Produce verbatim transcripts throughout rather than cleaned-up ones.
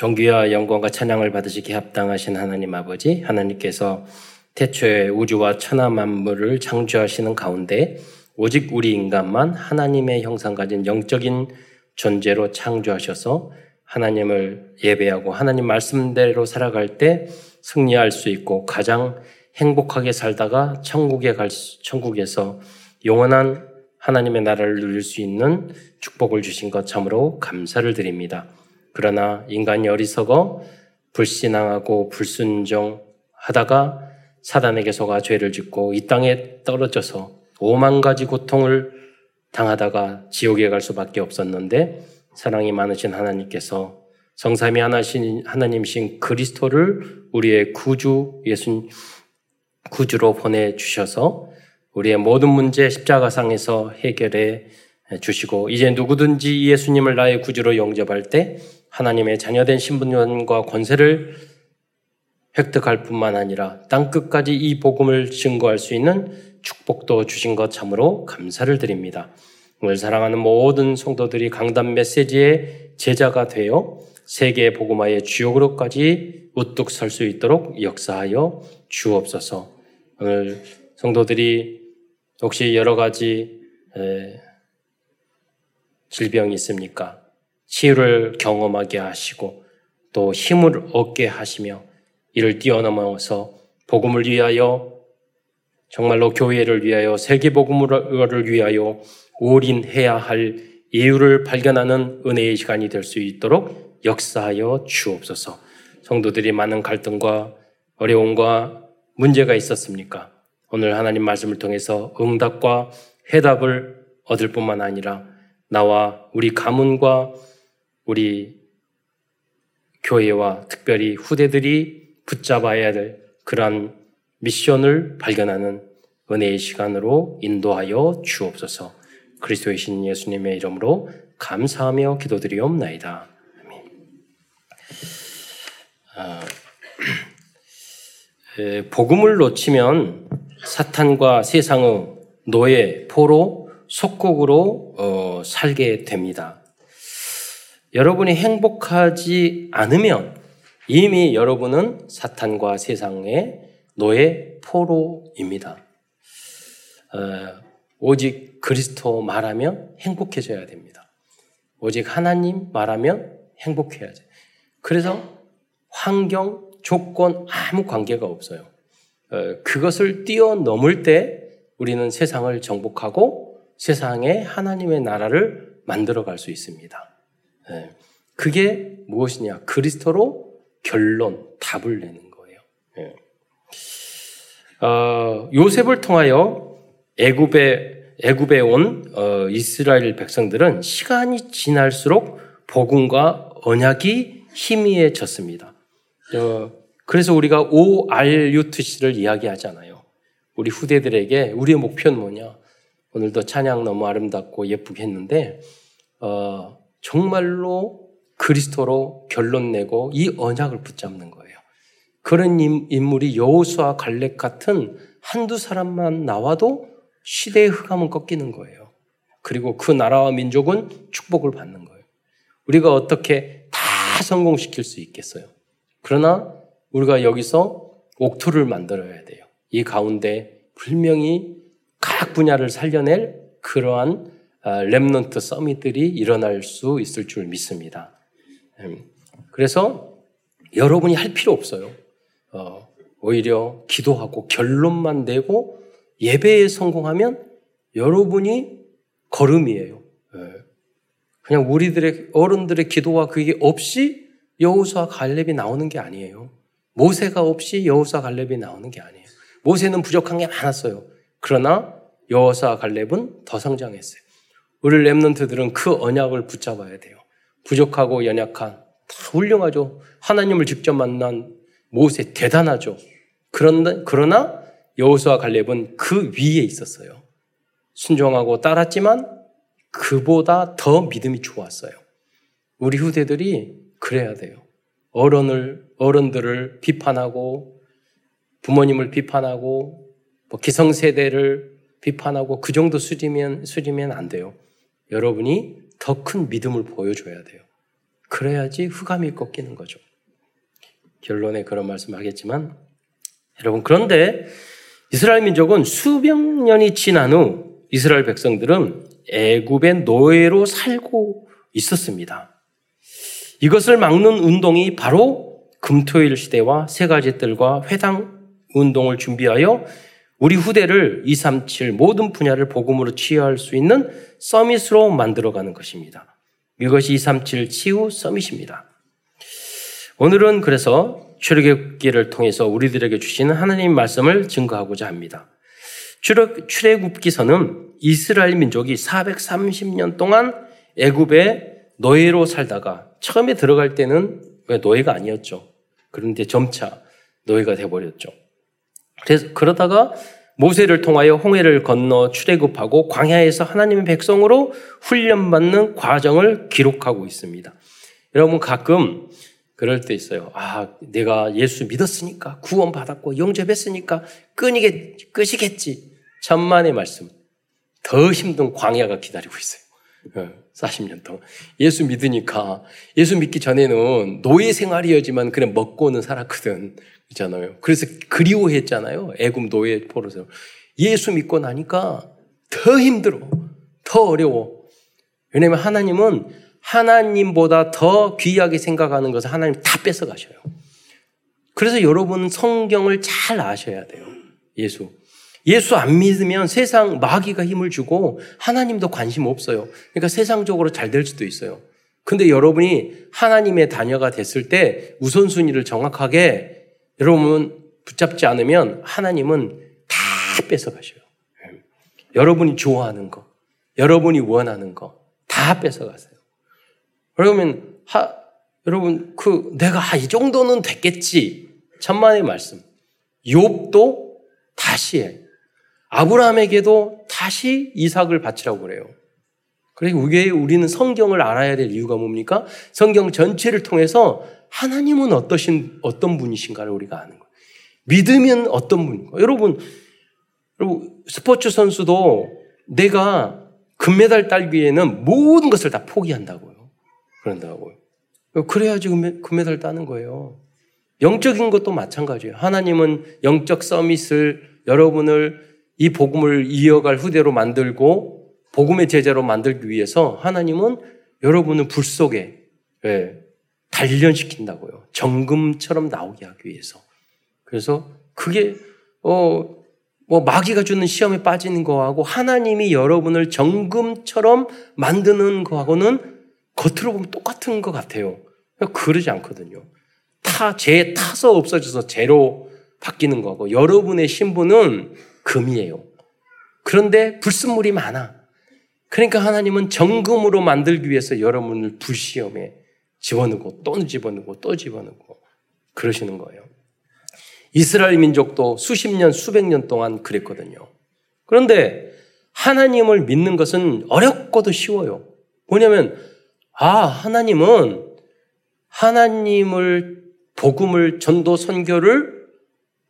존귀와 영광과 찬양을 받으시기 합당하신 하나님 아버지, 하나님께서 태초에 우주와 천하 만물을 창조하시는 가운데 오직 우리 인간만 하나님의 형상 가진 영적인 존재로 창조하셔서 하나님을 예배하고 하나님 말씀대로 살아갈 때 승리할 수 있고 가장 행복하게 살다가 천국에 갈 수, 천국에서 영원한 하나님의 나라를 누릴 수 있는 축복을 주신 것 참으로 감사를 드립니다. 그러나 인간이 어리석어 불신앙하고 불순종하다가 사단에게 속아 죄를 짓고 이 땅에 떨어져서 오만 가지 고통을 당하다가 지옥에 갈 수밖에 없었는데, 사랑이 많으신 하나님께서 성삼위 하나신 하나님이신 그리스도를 우리의 구주 예수 구주로 보내주셔서 우리의 모든 문제 십자가상에서 해결해 주시고, 이제 누구든지 예수님을 나의 구주로 영접할 때 하나님의 자녀된 신분과 권세를 획득할 뿐만 아니라 땅끝까지 이 복음을 증거할 수 있는 축복도 주신 것 참으로 감사를 드립니다. 오늘 사랑하는 모든 성도들이 강단 메시지의 제자가 되어 세계 복음화의 주역으로까지 우뚝 설 수 있도록 역사하여 주옵소서. 오늘 성도들이 혹시 여러 가지 질병이 있습니까? 치유를 경험하게 하시고 또 힘을 얻게 하시며, 이를 뛰어넘어서 복음을 위하여, 정말로 교회를 위하여, 세계복음화를 위하여 올인해야 할 이유를 발견하는 은혜의 시간이 될 수 있도록 역사하여 주옵소서. 성도들이 많은 갈등과 어려움과 문제가 있었습니까? 오늘 하나님 말씀을 통해서 응답과 해답을 얻을 뿐만 아니라 나와 우리 가문과 우리 교회와 특별히 후대들이 붙잡아야 될 그러한 미션을 발견하는 은혜의 시간으로 인도하여 주옵소서. 그리스도의 신 예수님의 이름으로 감사하며 기도드리옵나이다. 아멘. 아, 에, 복음을 놓치면 사탄과 세상의 노예, 포로, 속국으로 어, 살게 됩니다. 여러분이 행복하지 않으면 이미 여러분은 사탄과 세상의 노예, 포로입니다. 어, 오직 그리스도 말하면 행복해져야 됩니다. 오직 하나님 말하면 행복해야지. 그래서 환경, 조건 아무 관계가 없어요. 어, 그것을 뛰어넘을 때 우리는 세상을 정복하고 세상에 하나님의 나라를 만들어갈 수 있습니다. 예. 그게 무엇이냐? 그리스도로 결론, 답을 내는 거예요. 예. 어, 요셉을 통하여 애굽에 애굽에 온 어, 이스라엘 백성들은 시간이 지날수록 복음과 언약이 희미해졌습니다. 어, 그래서 우리가 오알유티씨를 이야기하잖아요. 우리 후대들에게 우리의 목표는 뭐냐? 오늘도 찬양 너무 아름답고 예쁘게 했는데 어, 정말로 그리스도로 결론 내고 이 언약을 붙잡는 거예요. 그런 인물이 여호수아 갈렙 같은 한두 사람만 나와도 시대의 흑암은 꺾이는 거예요. 그리고 그 나라와 민족은 축복을 받는 거예요. 우리가 어떻게 다 성공시킬 수 있겠어요? 그러나 우리가 여기서 옥토를 만들어야 돼요. 이 가운데 분명히 각 분야를 살려낼 그러한 렘넌트 서밋들이 일어날 수 있을 줄 믿습니다. 그래서 여러분이 할 필요 없어요. 어, 오히려 기도하고 결론만 내고 예배에 성공하면 여러분이 걸음이에요. 네. 그냥 우리들의 어른들의 기도와 그게 없이 여호수아 갈렙이 나오는 게 아니에요. 모세가 없이 여호수아 갈렙이 나오는 게 아니에요. 모세는 부족한 게 많았어요. 그러나 여호수아 갈렙은 더 성장했어요. 우리 렘넌트들은 그 언약을 붙잡아야 돼요. 부족하고 연약한, 다 훌륭하죠. 하나님을 직접 만난 모세 대단하죠. 그런데, 그러나 여호수아 갈렙은 그 위에 있었어요. 순종하고 따랐지만 그보다 더 믿음이 좋았어요. 우리 후대들이 그래야 돼요. 어른을, 어른들을 비판하고 부모님을 비판하고 뭐 기성세대를 비판하고 그 정도 수준이면, 수준이면 안 돼요. 여러분이 더 큰 믿음을 보여줘야 돼요. 그래야지 흑암이 꺾이는 거죠. 결론에 그런 말씀하겠지만 여러분, 그런데 이스라엘 민족은 수백 년이 지난 후 이스라엘 백성들은 애굽의 노예로 살고 있었습니다. 이것을 막는 운동이 바로 금토일 시대와 세 가지 뜰과 회당 운동을 준비하여 우리 후대를 이삼칠 모든 분야를 복음으로 치유할 수 있는 서밋으로 만들어가는 것입니다. 이것이 이삼칠 치유 서밋입니다. 오늘은 그래서 출애굽기를 통해서 우리들에게 주시는 하나님의 말씀을 증거하고자 합니다. 출애굽기서는 이스라엘 민족이 사백삼십 년 동안 애굽의 노예로 살다가 처음에 들어갈 때는 노예가 아니었죠. 그런데 점차 노예가 돼버렸죠. 그래서 그러다가 모세를 통하여 홍해를 건너 출애굽하고 광야에서 하나님의 백성으로 훈련받는 과정을 기록하고 있습니다. 여러분, 가끔 그럴 때 있어요. 아, 내가 예수 믿었으니까, 구원받았고 영접했으니까 끊이겠, 끄시겠지. 천만의 말씀. 더 힘든 광야가 기다리고 있어요. 사십 년 동안. 예수 믿으니까, 예수 믿기 전에는 노예 생활이었지만 그냥 먹고는 살았거든. 있잖아요. 그래서 그리워했잖아요. 애굽 노예 포로서. 예수 믿고 나니까 더 힘들어. 더 어려워. 왜냐면 하나님은 하나님보다 더 귀하게 생각하는 것을 하나님 다 뺏어가셔요. 그래서 여러분 성경을 잘 아셔야 돼요. 예수. 예수 안 믿으면 세상 마귀가 힘을 주고 하나님도 관심 없어요. 그러니까 세상적으로 잘 될 수도 있어요. 근데 여러분이 하나님의 자녀가 됐을 때 우선순위를 정확하게 여러분 붙잡지 않으면 하나님은 다 뺏어가셔요. 여러분이 좋아하는 거, 여러분이 원하는 거 다 뺏어가세요. 그러면, 하, 여러분, 그, 내가, 아, 이 정도는 됐겠지. 천만의 말씀. 욥도 다시 해. 아브라함에게도 다시 이삭을 바치라고 그래요. 그래서 우리는 성경을 알아야 될 이유가 뭡니까? 성경 전체를 통해서 하나님은 어떠신, 어떤 분이신가를 우리가 아는 거예요. 믿으면 어떤 분인가. 여러분, 여러분, 스포츠 선수도 내가 금메달 딸기에는 모든 것을 다 포기한다고요. 그런다고요. 그래야지 금메달 따는 거예요. 영적인 것도 마찬가지예요. 하나님은 영적 서밋을 여러분을 이 복음을 이어갈 후대로 만들고 복음의 제자로 만들기 위해서 하나님은 여러분을 불 속에 단련시킨다고요. 정금처럼 나오게 하기 위해서. 그래서 그게 어, 뭐 마귀가 주는 시험에 빠지는 거하고 하나님이 여러분을 정금처럼 만드는 거하고는 겉으로 보면 똑같은 것 같아요. 그러지 않거든요. 타, 재, 타서 없어져서 재로 바뀌는 거고, 여러분의 신분은 금이에요. 그런데 불순물이 많아. 그러니까 하나님은 정금으로 만들기 위해서 여러분을 불시험에 집어넣고, 또 집어넣고, 또 집어넣고, 그러시는 거예요. 이스라엘 민족도 수십 년, 수백 년 동안 그랬거든요. 그런데 하나님을 믿는 것은 어렵고도 쉬워요. 뭐냐면, 아, 하나님은 하나님을 복음을 전도 선교를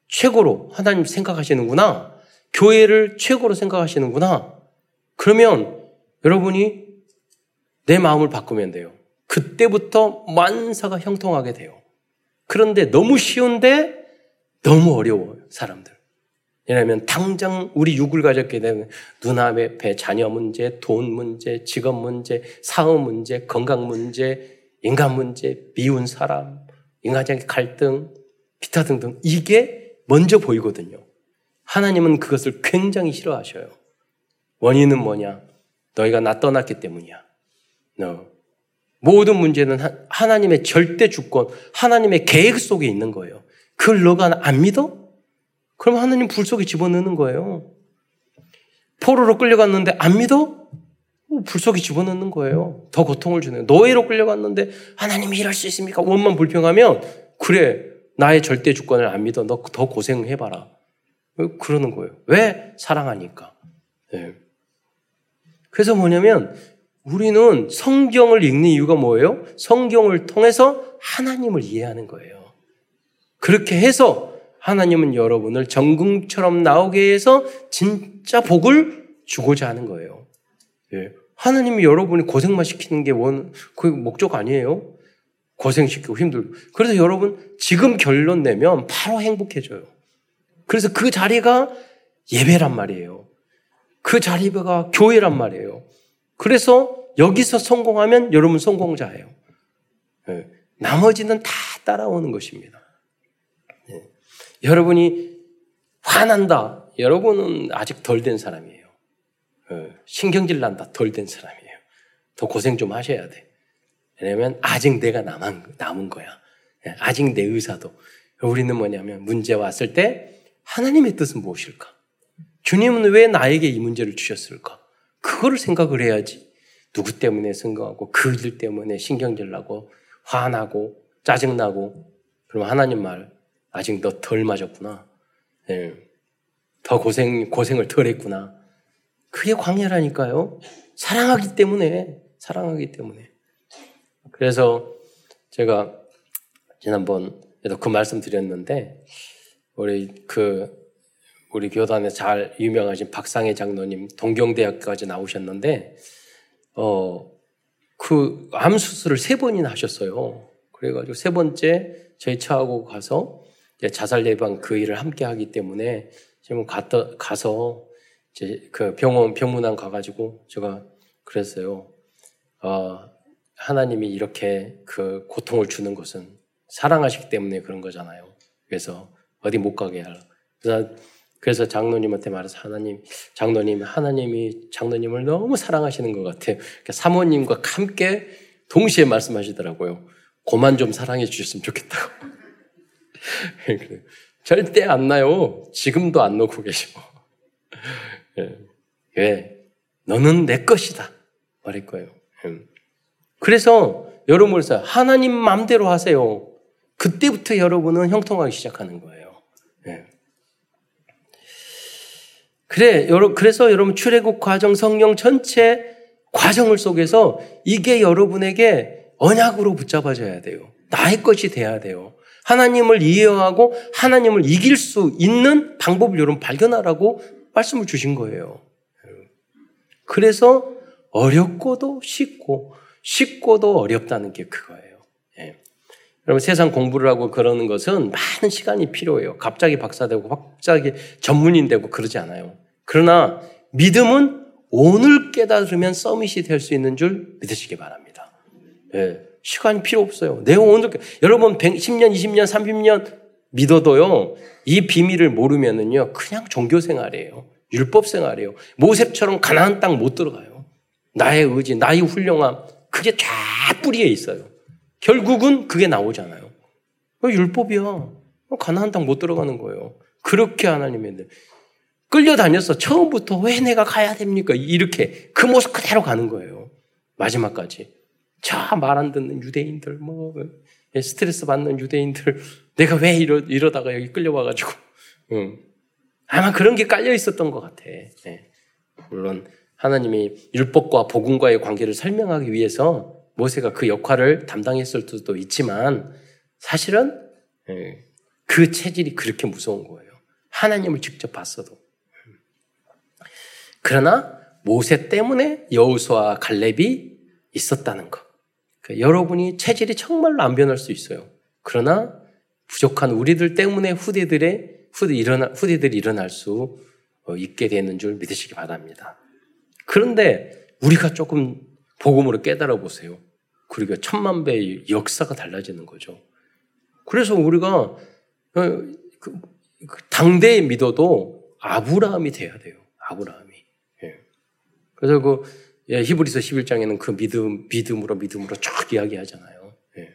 최고로 하나님 생각하시는구나. 교회를 최고로 생각하시는구나. 그러면 여러분이 내 마음을 바꾸면 돼요. 그때부터 만사가 형통하게 돼요. 그런데 너무 쉬운데 너무 어려워요, 사람들. 왜냐하면 당장 우리 육을 가졌게 되면 눈앞에 배, 자녀 문제, 돈 문제, 직업 문제, 사업 문제, 건강 문제, 인간 문제, 미운 사람, 인간적인 갈등, 기타 등등 이게 먼저 보이거든요. 하나님은 그것을 굉장히 싫어하셔요. 원인은 뭐냐? 너희가 나 떠났기 때문이야. No. 모든 문제는 하나님의 절대 주권, 하나님의 계획 속에 있는 거예요. 그걸 너가 안 믿어? 그럼 하나님 불 속에 집어넣는 거예요. 포로로 끌려갔는데 안 믿어? 불 속에 집어넣는 거예요. 더 고통을 주네요. 노예로 끌려갔는데 하나님이 이럴 수 있습니까? 원만 불평하면 그래, 나의 절대 주권을 안 믿어. 너 더 고생해봐라. 그러는 거예요. 왜? 사랑하니까. 네. 그래서 뭐냐면 우리는 성경을 읽는 이유가 뭐예요? 성경을 통해서 하나님을 이해하는 거예요. 그렇게 해서 하나님은 여러분을 정금처럼 나오게 해서 진짜 복을 주고자 하는 거예요. 예. 하나님이 여러분이 고생만 시키는 게 원, 그게 목적 아니에요. 고생시키고 힘들고. 그래서 여러분 지금 결론 내면 바로 행복해져요. 그래서 그 자리가 예배란 말이에요. 그 자리가 교회란 말이에요. 그래서 여기서 성공하면 여러분 성공자예요. 네. 나머지는 다 따라오는 것입니다. 네. 여러분이 화난다. 여러분은 아직 덜 된 사람이에요. 네. 신경질 난다. 덜 된 사람이에요. 더 고생 좀 하셔야 돼. 왜냐하면 아직 내가 남은, 남은 거야. 네. 아직 내 의사도. 우리는 뭐냐면 문제 왔을 때 하나님의 뜻은 무엇일까? 주님은 왜 나에게 이 문제를 주셨을까? 그거를 생각을 해야지. 누구 때문에 승거하고 그 일 때문에 신경질 나고 화나고 짜증나고. 그럼 하나님 말, 아직 너 덜 맞았구나. 예. 더 고생, 고생을 덜 했구나. 그게 광야라니까요. 사랑하기 때문에, 사랑하기 때문에. 그래서 제가 지난번 그 말씀 드렸는데, 우리 그, 우리 교단에 잘 유명하신 박상혜 장로님 동경대학까지 나오셨는데, 어, 그 암 수술을 세 번이나 하셨어요. 그래가지고 세 번째 저희 차하고 가서 이제 자살 예방 그 일을 함께 하기 때문에 지금 갔다 가서 이제 그 병원 병문안 가가지고 제가 그랬어요. 어, 하나님이 이렇게 그 고통을 주는 것은 사랑하시기 때문에 그런 거잖아요. 그래서 어디 못 가게 하라. 그래서 그래서 장로님한테 말해서 하나님, 장로님, 하나님이 장로님을 너무 사랑하시는 것 같아요. 그러니까 사모님과 함께 동시에 말씀하시더라고요. 그만 좀 사랑해 주셨으면 좋겠다고. 절대 안 나요. 지금도 안 놓고 계시고. 왜? 너는 내 것이다. 말할 거예요. 그래서 여러분을 하나님 마음대로 하세요. 그때부터 여러분은 형통하기 시작하는 거예요. 그래, 여러, 그래서 여러분 출애굽 과정 성령 전체 과정을 속에서 이게 여러분에게 언약으로 붙잡아져야 돼요. 나의 것이 돼야 돼요. 하나님을 이해하고 하나님을 이길 수 있는 방법을 여러분 발견하라고 말씀을 주신 거예요. 그래서 어렵고도 쉽고 쉽고도 어렵다는 게 그거예요. 예. 여러분 세상 공부를 하고 그러는 것은 많은 시간이 필요해요. 갑자기 박사되고 갑자기 전문인 되고 그러지 않아요. 그러나 믿음은 오늘 깨달으면 서밋이 될 수 있는 줄 믿으시기 바랍니다. 예, 시간이 필요 없어요. 내 오늘 여러분 십 년, 이십 년, 삼십 년 믿어도요. 이 비밀을 모르면은요 그냥 종교 생활이에요. 율법 생활이에요. 모세처럼 가나안 땅 못 들어가요. 나의 의지, 나의 훌륭함 그게 다 뿌리에 있어요. 결국은 그게 나오잖아요. 율법이야. 가나안 땅 못 들어가는 거예요. 그렇게 하나님인데 끌려다녔어. 처음부터 왜 내가 가야 됩니까? 이렇게 그 모습 그대로 가는 거예요. 마지막까지. 자, 말 안 듣는 유대인들, 뭐 스트레스 받는 유대인들, 내가 왜 이러, 이러다가 여기 끌려와가지고. 응. 아마 그런 게 깔려 있었던 것 같아. 네. 물론 하나님이 율법과 복음과의 관계를 설명하기 위해서 모세가 그 역할을 담당했을 수도 있지만 사실은 그 체질이 그렇게 무서운 거예요. 하나님을 직접 봤어도. 그러나 모세 때문에 여호수아와 갈렙이 있었다는 것. 그러니까 여러분이 체질이 정말로 안 변할 수 있어요. 그러나 부족한 우리들 때문에 후대들의 후대 일어나, 후대들이 일어날 수 있게 되는 줄 믿으시기 바랍니다. 그런데 우리가 조금 복음으로 깨달아 보세요. 그리고 천만 배의 역사가 달라지는 거죠. 그래서 우리가 당대에 믿어도 아브라함이 돼야 돼요. 아브라함이. 예. 그래서 그 히브리서 십일 장에는 그 믿음, 믿음으로 믿음으로 쭉 이야기하잖아요. 예.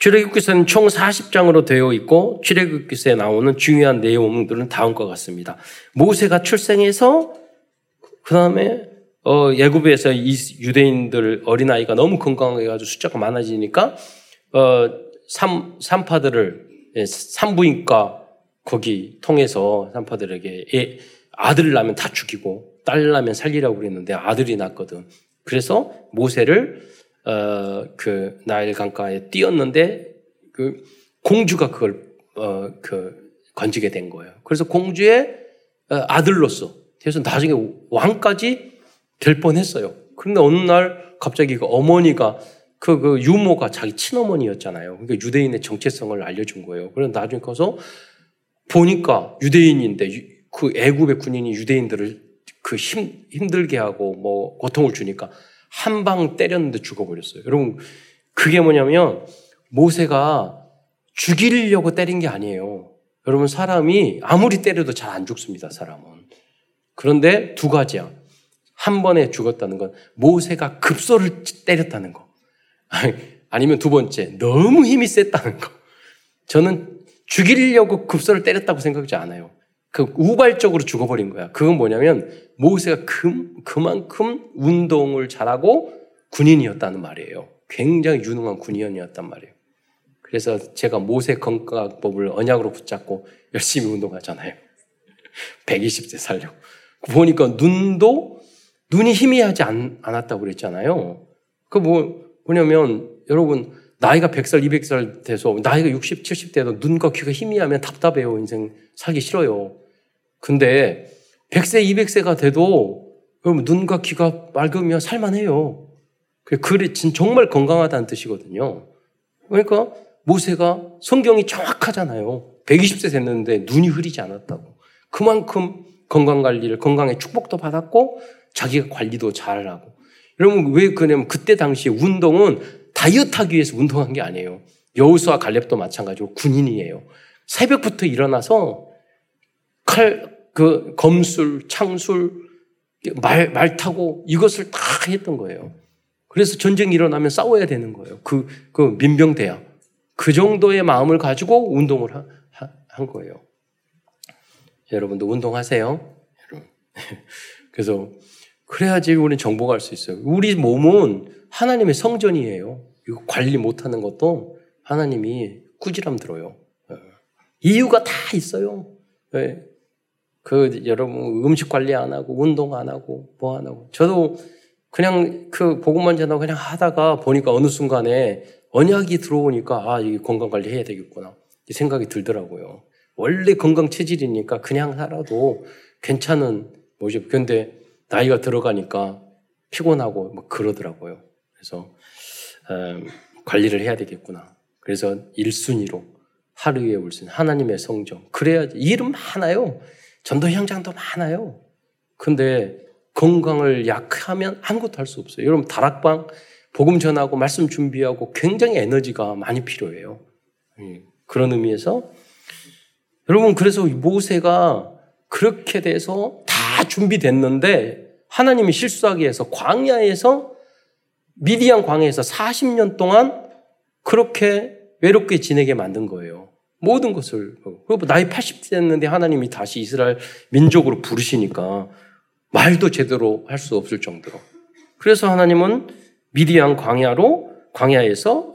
출애굽기서는 총 사십 장으로 되어 있고 출애굽기서에 나오는 중요한 내용들은 다음과 같습니다. 모세가 출생해서 그 다음에 어, 애굽에서 이 유대인들 어린아이가 너무 건강해가지고 숫자가 많아지니까, 어, 삼, 산파들을, 예, 산부인과 거기 통해서 산파들에게 애, 아들을 낳으면 다 죽이고, 딸을 낳으면 살리라고 그랬는데 아들이 낳았거든. 그래서 모세를, 어, 그, 나일 강가에 띄었는데, 그, 공주가 그걸, 어, 그, 건지게 된 거예요. 그래서 공주의 아들로서, 그래서 나중에 왕까지 될 뻔했어요. 그런데 어느 날 갑자기 그 어머니가 그, 그 유모가 자기 친어머니였잖아요. 그러니까 유대인의 정체성을 알려준 거예요. 그래서 나중에 가서 보니까 유대인인데 그 애굽의 군인이 유대인들을 그 힘, 힘들게 하고 뭐 고통을 주니까 한 방 때렸는데 죽어버렸어요. 여러분, 그게 뭐냐면 모세가 죽이려고 때린 게 아니에요. 여러분, 사람이 아무리 때려도 잘 안 죽습니다, 사람은. 그런데 두 가지야. 한 번에 죽었다는 건 모세가 급소를 때렸다는 거. 아니면 두 번째, 너무 힘이 셌다는 거. 저는 죽이려고 급소를 때렸다고 생각하지 않아요. 그 우발적으로 죽어버린 거야. 그건 뭐냐면 모세가 그, 그만큼 운동을 잘하고 군인이었다는 말이에요. 굉장히 유능한 군인이었단 말이에요. 그래서 제가 모세 건강법을 언약으로 붙잡고 열심히 운동하잖아요. 백이십 세 살려고. 보니까 눈도, 눈이 희미하지 않, 않았다고 그랬잖아요. 그 뭐, 뭐냐면, 여러분, 나이가 백 살, 이백 살 돼서, 나이가 육십, 칠십 돼도 눈과 귀가 희미하면 답답해요. 인생 살기 싫어요. 근데 백 세, 이백 세가 돼도, 여러분, 눈과 귀가 맑으면 살만해요. 그게 정말 건강하다는 뜻이거든요. 그러니까, 모세가 성경이 정확하잖아요. 백이십 세 됐는데 눈이 흐리지 않았다고. 그만큼 건강관리를, 건강의 축복도 받았고 자기가 관리도 잘하고. 여러분, 왜 그러냐면 그때 당시에 운동은 다이어트하기 위해서 운동한 게 아니에요. 여호수아 갈렙도 마찬가지로 군인이에요. 새벽부터 일어나서 칼, 그 검술, 창술, 말, 말 타고 이것을 다 했던 거예요. 그래서 전쟁이 일어나면 싸워야 되는 거예요. 그, 그 민병대야. 그 정도의 마음을 가지고 운동을 하, 하, 한 거예요. 여러분도 운동하세요. 여러분. 그래서 그래야지 우리는 정복할 수 있어요. 우리 몸은 하나님의 성전이에요. 이거 관리 못하는 것도 하나님이 꾸지람 들어요. 이유가 다 있어요. 그 여러분 음식 관리 안 하고 운동 안 하고 뭐 안 하고. 저도 그냥 그 복음만 전하고 그냥 하다가 보니까 어느 순간에 언약이 들어오니까 아, 이게 건강 관리 해야 되겠구나 이 생각이 들더라고요. 원래 건강 체질이니까 그냥 살아도 괜찮은 뭐죠. 그런데 나이가 들어가니까 피곤하고 막 그러더라고요. 그래서 음, 관리를 해야 되겠구나. 그래서 일 순위로 하루에 올순 하나님의 성전. 그래야지. 일은 많아요. 전도 현장도 많아요. 근데 건강을 약하면 아무것도 할 수 없어요. 여러분 다락방 복음 전하고 말씀 준비하고 굉장히 에너지가 많이 필요해요. 그런 의미에서 여러분 그래서 모세가 그렇게 돼서 다 준비됐는데 하나님이 실수하기 위해서 광야에서 미디안 광야에서 사십 년 동안 그렇게 외롭게 지내게 만든 거예요. 모든 것을. 그리고 나이 팔십 세 됐는데 하나님이 다시 이스라엘 민족으로 부르시니까 말도 제대로 할 수 없을 정도로. 그래서 하나님은 미디안 광야로, 광야에서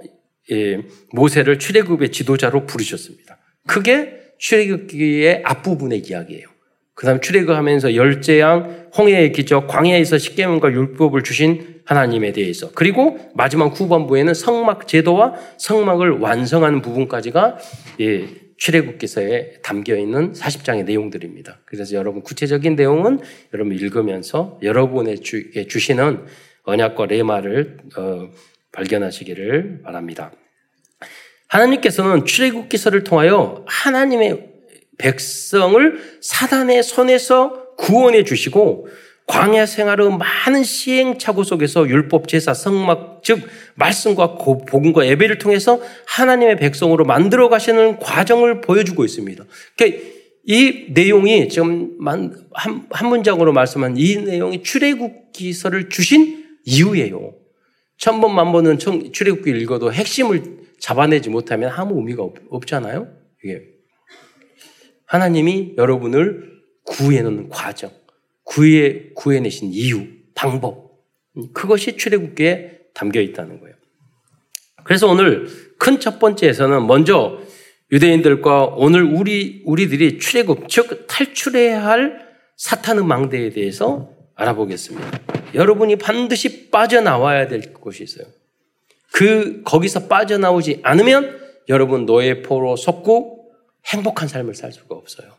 예, 모세를 출애굽의 지도자로 부르셨습니다. 그게 출애굽기의 앞부분의 이야기예요. 그 다음 출애굽하면서 열제양, 홍해의 기적, 광야에서 십계명과 율법을 주신 하나님에 대해서. 그리고 마지막 후반부에는 성막 제도와 성막을 완성하는 부분까지가 예, 출애굽기서에 담겨있는 사십 장의 내용들입니다. 그래서 여러분 구체적인 내용은 여러분 읽으면서 여러분의 주, 예, 주시는 언약과 레마를 어, 발견하시기를 바랍니다. 하나님께서는 출애굽기서를 통하여 하나님의 백성을 사단의 손에서 구원해 주시고 광야 생활의 많은 시행착오 속에서 율법 제사 성막 즉 말씀과 복음과 예배를 통해서 하나님의 백성으로 만들어 가시는 과정을 보여주고 있습니다. 그러니까 이 내용이 지금 한, 한 문장으로 말씀한 이 내용이 출애굽기서를 주신 이유예요. 천 번 만 번은 출애굽기 읽어도 핵심을 잡아내지 못하면 아무 의미가 없, 없잖아요. 이게 하나님이 여러분을 구해놓는 과정, 구해 구해내신 이유, 방법 그것이 출애굽기에 담겨 있다는 거예요. 그래서 오늘 큰 첫 번째에서는 먼저 유대인들과 오늘 우리, 우리들이 출애굽, 즉, 탈출해야 할 사탄의 망대에 대해서 알아보겠습니다. 여러분이 반드시 빠져나와야 될 곳이 있어요. 그, 거기서 빠져나오지 않으면 여러분 노예포로 속고 행복한 삶을 살 수가 없어요.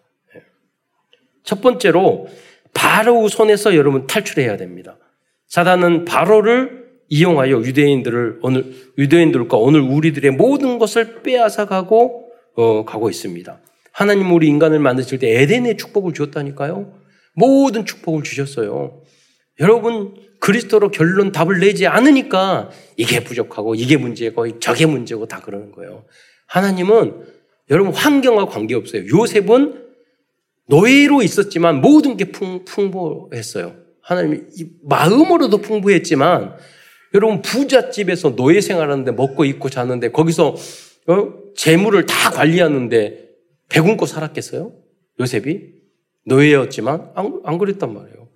첫 번째로, 바로의 손에서 여러분 탈출해야 됩니다. 사단은 바로를 이용하여 유대인들을 오늘 유대인들과 오늘 우리들의 모든 것을 빼앗아 가고 어, 가고 있습니다. 하나님 우리 인간을 만드실 때 에덴의 축복을 주었다니까요. 모든 축복을 주셨어요. 여러분 그리스도로 결론 답을 내지 않으니까 이게 부족하고 이게 문제고 저게 문제고 다 그러는 거예요. 하나님은 여러분 환경과 관계없어요. 요셉은 노예로 있었지만 모든 게 풍, 풍부했어요. 하나님이 마음으로도 풍부했지만 여러분 부잣집에서 노예 생활하는데 먹고 입고 자는데 거기서 어? 재물을 다 관리하는데 배 굶고 살았겠어요? 요셉이? 노예였지만 안, 안 그랬단 말이에요.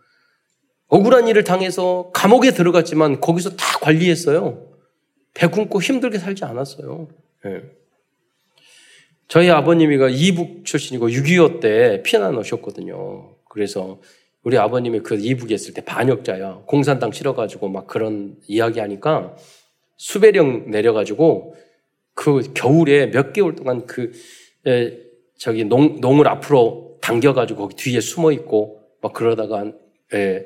억울한 일을 당해서 감옥에 들어갔지만 거기서 다 관리했어요. 배 굶고 힘들게 살지 않았어요. 네. 저희 아버님이가 이북 출신이고 육이오 때 피난 오셨거든요. 그래서 우리 아버님이 그 이북에 있을 때 반역자야. 공산당 실어가지고 막 그런 이야기 하니까 수배령 내려가지고 그 겨울에 몇 개월 동안 그, 에, 저기 농, 농을 앞으로 당겨가지고 거기 뒤에 숨어 있고 막 그러다가, 에,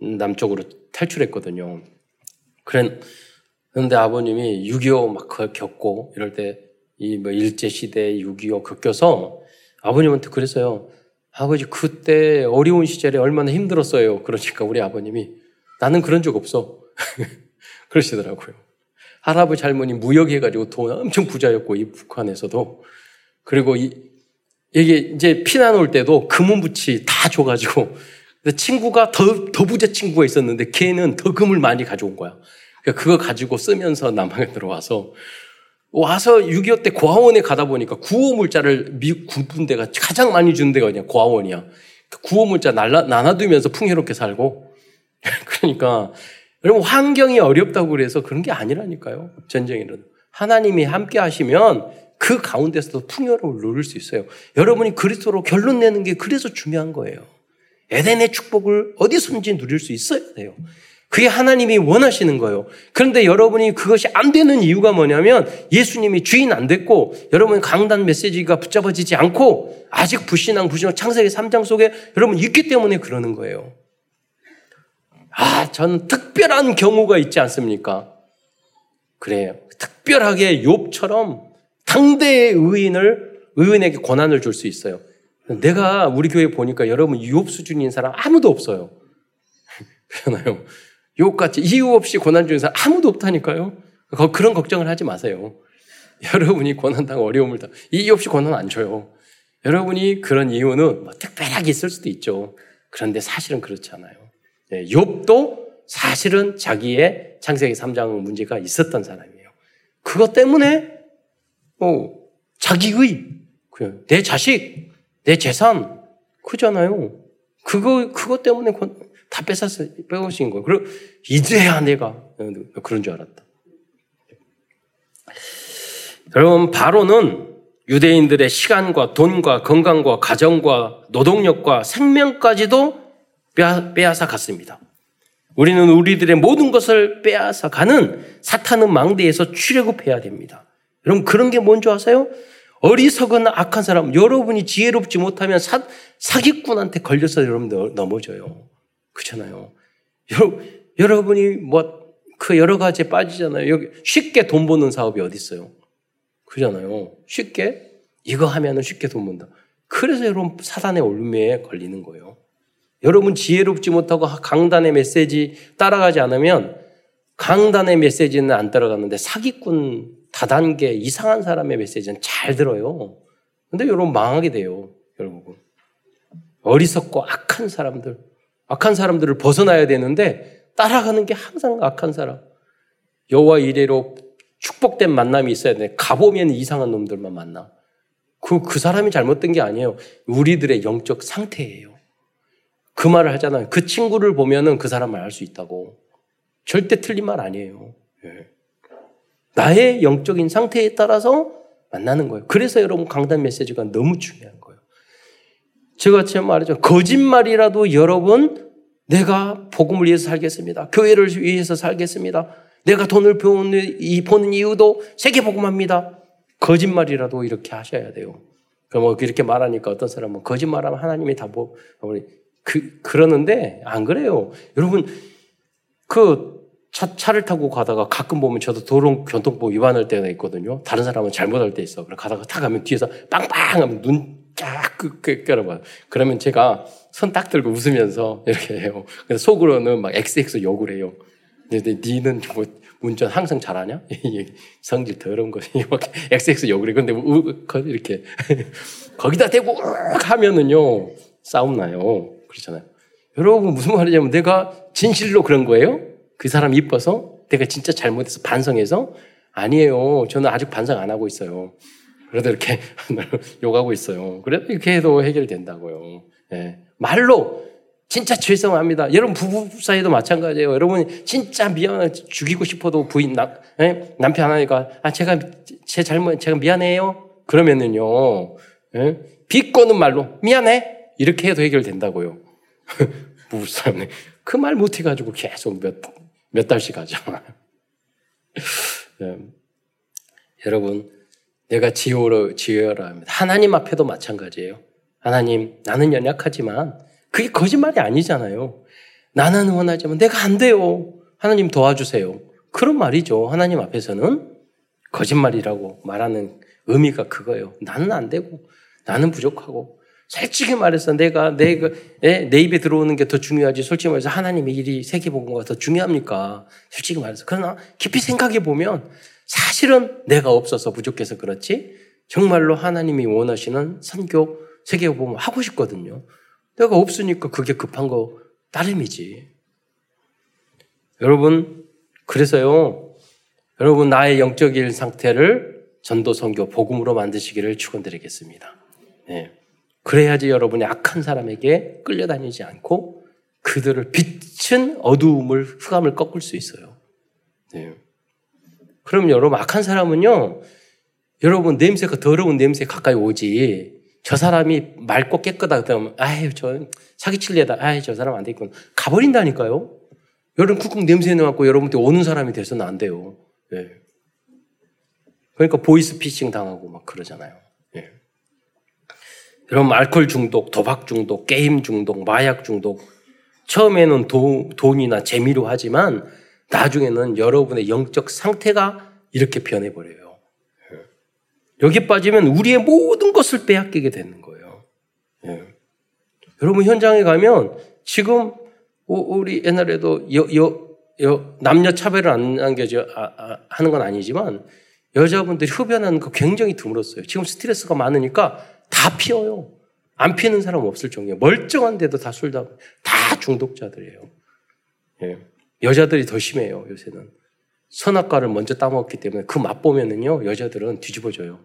남쪽으로 탈출했거든요. 그런, 그런데 아버님이 육이오 막 그걸 겪고 이럴 때 이 뭐 일제시대 육이오 겪여서 아버님한테 그랬어요. 아버지 그때 어려운 시절에 얼마나 힘들었어요. 그러니까 우리 아버님이 나는 그런 적 없어. 그러시더라고요. 할아버지 할머니 무역해가지고 돈 엄청 부자였고 이 북한에서도 그리고 이, 이게 이제 피난 올 때도 금은부치 다 줘가지고 친구가 더, 더 부자 친구가 있었는데 걔는 더 금을 많이 가져온 거야. 그러니까 그거 가지고 쓰면서 남한에 들어와서 와서 육이오 때 고아원에 가다 보니까 구호물자를 미국 군부대가 가장 많이 주는 데가 그냥 고아원이야. 구호물자 날라, 나눠두면서 풍요롭게 살고. 그러니까, 여러분, 환경이 어렵다고 그래서 그런 게 아니라니까요. 전쟁이라도. 하나님이 함께 하시면 그 가운데서도 풍요로움을 누릴 수 있어요. 여러분이 그리스도로 결론 내는 게 그래서 중요한 거예요. 에덴의 축복을 어디선지 누릴 수 있어야 돼요. 그게 하나님이 원하시는 거예요. 그런데 여러분이 그것이 안 되는 이유가 뭐냐면 예수님이 주인 안 됐고 여러분 강단 메시지가 붙잡아지지 않고 아직 불신앙, 불신앙 창세기 삼 장 속에 여러분 있기 때문에 그러는 거예요. 아, 저는 특별한 경우가 있지 않습니까? 그래요. 특별하게 욥처럼 당대의 의인을, 의인에게 권한을 줄 수 있어요. 내가 우리 교회 보니까 여러분 욥 수준인 사람 아무도 없어요. 그러나요? 욕같이 이유 없이 고난 주는 사람 아무도 없다니까요. 그런 걱정을 하지 마세요. 여러분이 고난당 어려움을 당 이유 없이 고난 안 줘요. 여러분이 그런 이유는 뭐 특별하게 있을 수도 있죠. 그런데 사실은 그렇지 않아요. 예, 욥도 사실은 자기의 창세기 삼 장 문제가 있었던 사람이에요. 그것 때문에 어, 자기의 그냥 내 자식, 내 재산 그잖아요. 그거 그것 때문에 고, 다 뺏었어, 뺏으신 거예요. 그리고 이제야 내가 그런 줄 알았다. 여러분, 바로는 유대인들의 시간과 돈과 건강과 가정과 노동력과 생명까지도 빼앗아 갔습니다. 우리는 우리들의 모든 것을 빼앗아 가는 사탄의 망대에서 출애굽해야 됩니다. 여러분, 그런 게 뭔지 아세요? 어리석은 악한 사람, 여러분이 지혜롭지 못하면 사, 사기꾼한테 걸려서 여러분 넘어져요. 그렇잖아요. 여러, 여러분이 뭐 그 여러 가지에 빠지잖아요. 여기 쉽게 돈 버는 사업이 어디 있어요? 그러잖아요. 쉽게 이거 하면은 쉽게 돈 번다. 그래서 여러분 사단의 올무에 걸리는 거예요. 여러분 지혜롭지 못하고 강단의 메시지 따라가지 않으면 강단의 메시지는 안 따라가는데 사기꾼 다단계 이상한 사람의 메시지는 잘 들어요. 근데 여러분 망하게 돼요. 결국은 어리석고 악한 사람들. 악한 사람들을 벗어나야 되는데 따라가는 게 항상 악한 사람. 여호와 이레로 축복된 만남이 있어야 돼. 가보면 이상한 놈들만 만나. 그, 그 사람이 잘못된 게 아니에요. 우리들의 영적 상태예요. 그 말을 하잖아요. 그 친구를 보면은 그 사람을 알 수 있다고. 절대 틀린 말 아니에요. 예. 나의 영적인 상태에 따라서 만나는 거예요. 그래서 여러분 강단 메시지가 너무 중요한 거예요. 제가 지금 말했죠. 거짓말이라도 여러분 내가 복음을 위해서 살겠습니다. 교회를 위해서 살겠습니다. 내가 돈을 버는 이유도 세계복음합니다. 거짓말이라도 이렇게 하셔야 돼요. 그럼 이렇게 말하니까 어떤 사람은 거짓말하면 하나님이 다 뭐, 그, 그러는데 안 그래요. 여러분, 그 차, 차를 타고 가다가 가끔 보면 저도 도로교통법 위반할 때가 있거든요. 다른 사람은 잘못할 때 있어. 그래 가다가 탁 하면 뒤에서 빵빵 하면 눈 쫙 끄끄끄라고. 그러면 제가 손 딱 들고 웃으면서 이렇게 해요. 그래서 속으로는 막 엑스엑스 욕을 해요. 근데 니는 뭐 운전 항상 잘하냐? 성질 더러운 거. 엑스엑스 욕을 해. 근데 이렇게 거기다 대고 하면은요 싸움 나요. 그렇잖아요. 여러분 무슨 말이냐면 내가 진실로 그런 거예요? 그 사람 이뻐서? 내가 진짜 잘못해서 반성해서? 아니에요. 저는 아직 반성 안 하고 있어요. 그래도 이렇게 욕하고 있어요. 그래도 이렇게 해도 해결된다고요. 예. 말로 진짜 죄송합니다. 여러분 부부 사이도 마찬가지예요. 여러분 진짜 미안해 죽이고 싶어도 부인 남, 예? 남편 하나니까 아 제가 제 잘못 제가 미안해요. 그러면은요 예? 비꼬는 말로 미안해 이렇게 해도 해결된다고요. 부부 싸움에 그 말 못 해가지고 계속 몇, 몇 달씩 하잖아요. 예. 여러분, 내가 지혜로, 지혜로 합니다. 하나님 앞에도 마찬가지예요. 하나님, 나는 연약하지만 그게 거짓말이 아니잖아요. 나는 원하지만 내가 안 돼요. 하나님 도와주세요. 그런 말이죠. 하나님 앞에서는 거짓말이라고 말하는 의미가 그거예요. 나는 안 되고, 나는 부족하고, 솔직히 말해서 내가, 내가, 내, 내 입에 들어오는 게 더 중요하지. 솔직히 말해서 하나님의 일이 세계보고가 더 중요합니까? 솔직히 말해서. 그러나 깊이 생각해 보면 사실은 내가 없어서 부족해서 그렇지 정말로 하나님이 원하시는 선교, 세계보고 하고 싶거든요. 내가 없으니까 그게 급한 거 따름이지. 여러분, 그래서요. 여러분, 나의 영적인 상태를 전도, 선교, 복음으로 만드시기를 축원드리겠습니다. 네. 그래야지 여러분이 악한 사람에게 끌려다니지 않고 그들을 비춘 어두움을, 흑암을 꺾을 수 있어요. 네. 그럼 여러분, 악한 사람은요, 여러분 냄새가 더러운 냄새에 가까이 오지, 저 사람이 맑고 깨끗하다 그러면, 아유, 저 사기칠래다, 아유, 저 사람 안 되겠구나. 가버린다니까요? 여러분 쿡쿡 냄새 나고 여러분한테 오는 사람이 돼서는 안 돼요. 네. 그러니까 보이스피싱 당하고 막 그러잖아요. 네. 여러분, 알코올 중독, 도박 중독, 게임 중독, 마약 중독. 처음에는 도, 돈이나 재미로 하지만 나중에는 여러분의 영적 상태가 이렇게 변해버려요. 예. 여기 빠지면 우리의 모든 것을 빼앗기게 되는 거예요. 예. 여러분, 현장에 가면 지금 우리 옛날에도 여, 여, 여, 남녀 차별을 안 안겨져, 아, 아, 하는 건 아니지만 여자분들이 흡연하는 거 굉장히 드물었어요. 지금 스트레스가 많으니까 다 피어요. 안 피는 사람 없을 정도예요. 멀쩡한데도 다 술 다, 다 중독자들이에요. 예. 여자들이 더 심해요, 요새는. 선악과를 먼저 따먹었기 때문에 그 맛보면은요, 여자들은 뒤집어져요.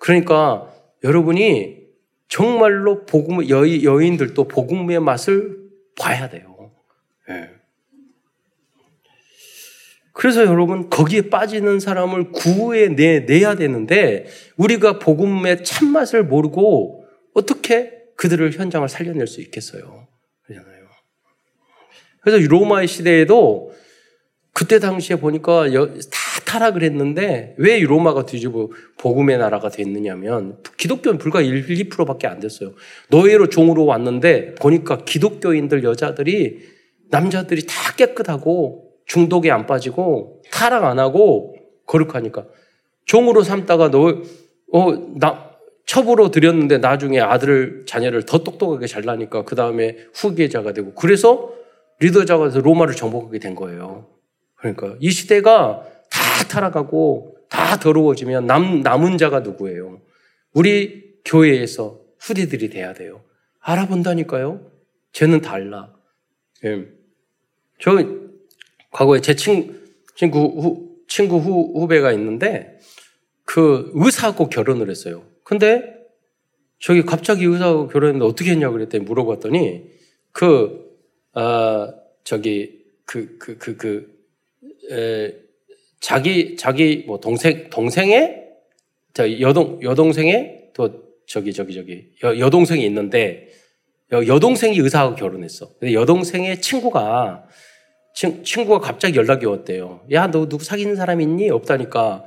그러니까 여러분이 정말로 복음, 여, 여인들도 복음의 맛을 봐야 돼요. 예. 그래서 여러분 거기에 빠지는 사람을 구해내야 되는데 우리가 복음의 참맛을 모르고 어떻게 그들을 현장을 살려낼 수 있겠어요. 그러잖아요. 그래서 로마의 시대에도 그때 당시에 보니까 다 타락을 했는데 왜 로마가 뒤집어 복음의 나라가 됐느냐면 기독교는 불과 일, 이 퍼센트밖에 안 됐어요. 노예로 종으로 왔는데 보니까 기독교인들 여자들이 남자들이 다 깨끗하고 중독에 안 빠지고 타락 안 하고 거룩하니까 종으로 삼다가 너, 어, 나, 첩으로 들였는데 나중에 아들을 자녀를 더 똑똑하게 잘라니까 그 다음에 후계자가 되고 그래서 리더자가 돼서 로마를 정복하게 된 거예요. 그러니까 이 시대가 다 타락하고 다 더러워지면 남, 남은 자가 누구예요? 우리 교회에서 후대들이 돼야 돼요. 알아본다니까요. 쟤는 달라. 예. 저 과거에 제 친구, 친구, 후, 친구 후, 후배가 있는데, 그 의사하고 결혼을 했어요. 근데, 저기 갑자기 의사하고 결혼했는데 어떻게 했냐고 그랬더니 물어봤더니, 그, 아, 저기, 그, 그, 그, 그, 에, 자기, 자기, 뭐, 동생, 동생의, 저, 여동, 여동생의, 또, 저기, 저기, 저기, 여, 여동생이 있는데, 여, 여동생이 의사하고 결혼했어. 근데 여동생의 친구가, 친, 친구가 갑자기 연락이 왔대요. 야, 너 누구 사귀는 사람 있니? 없다니까.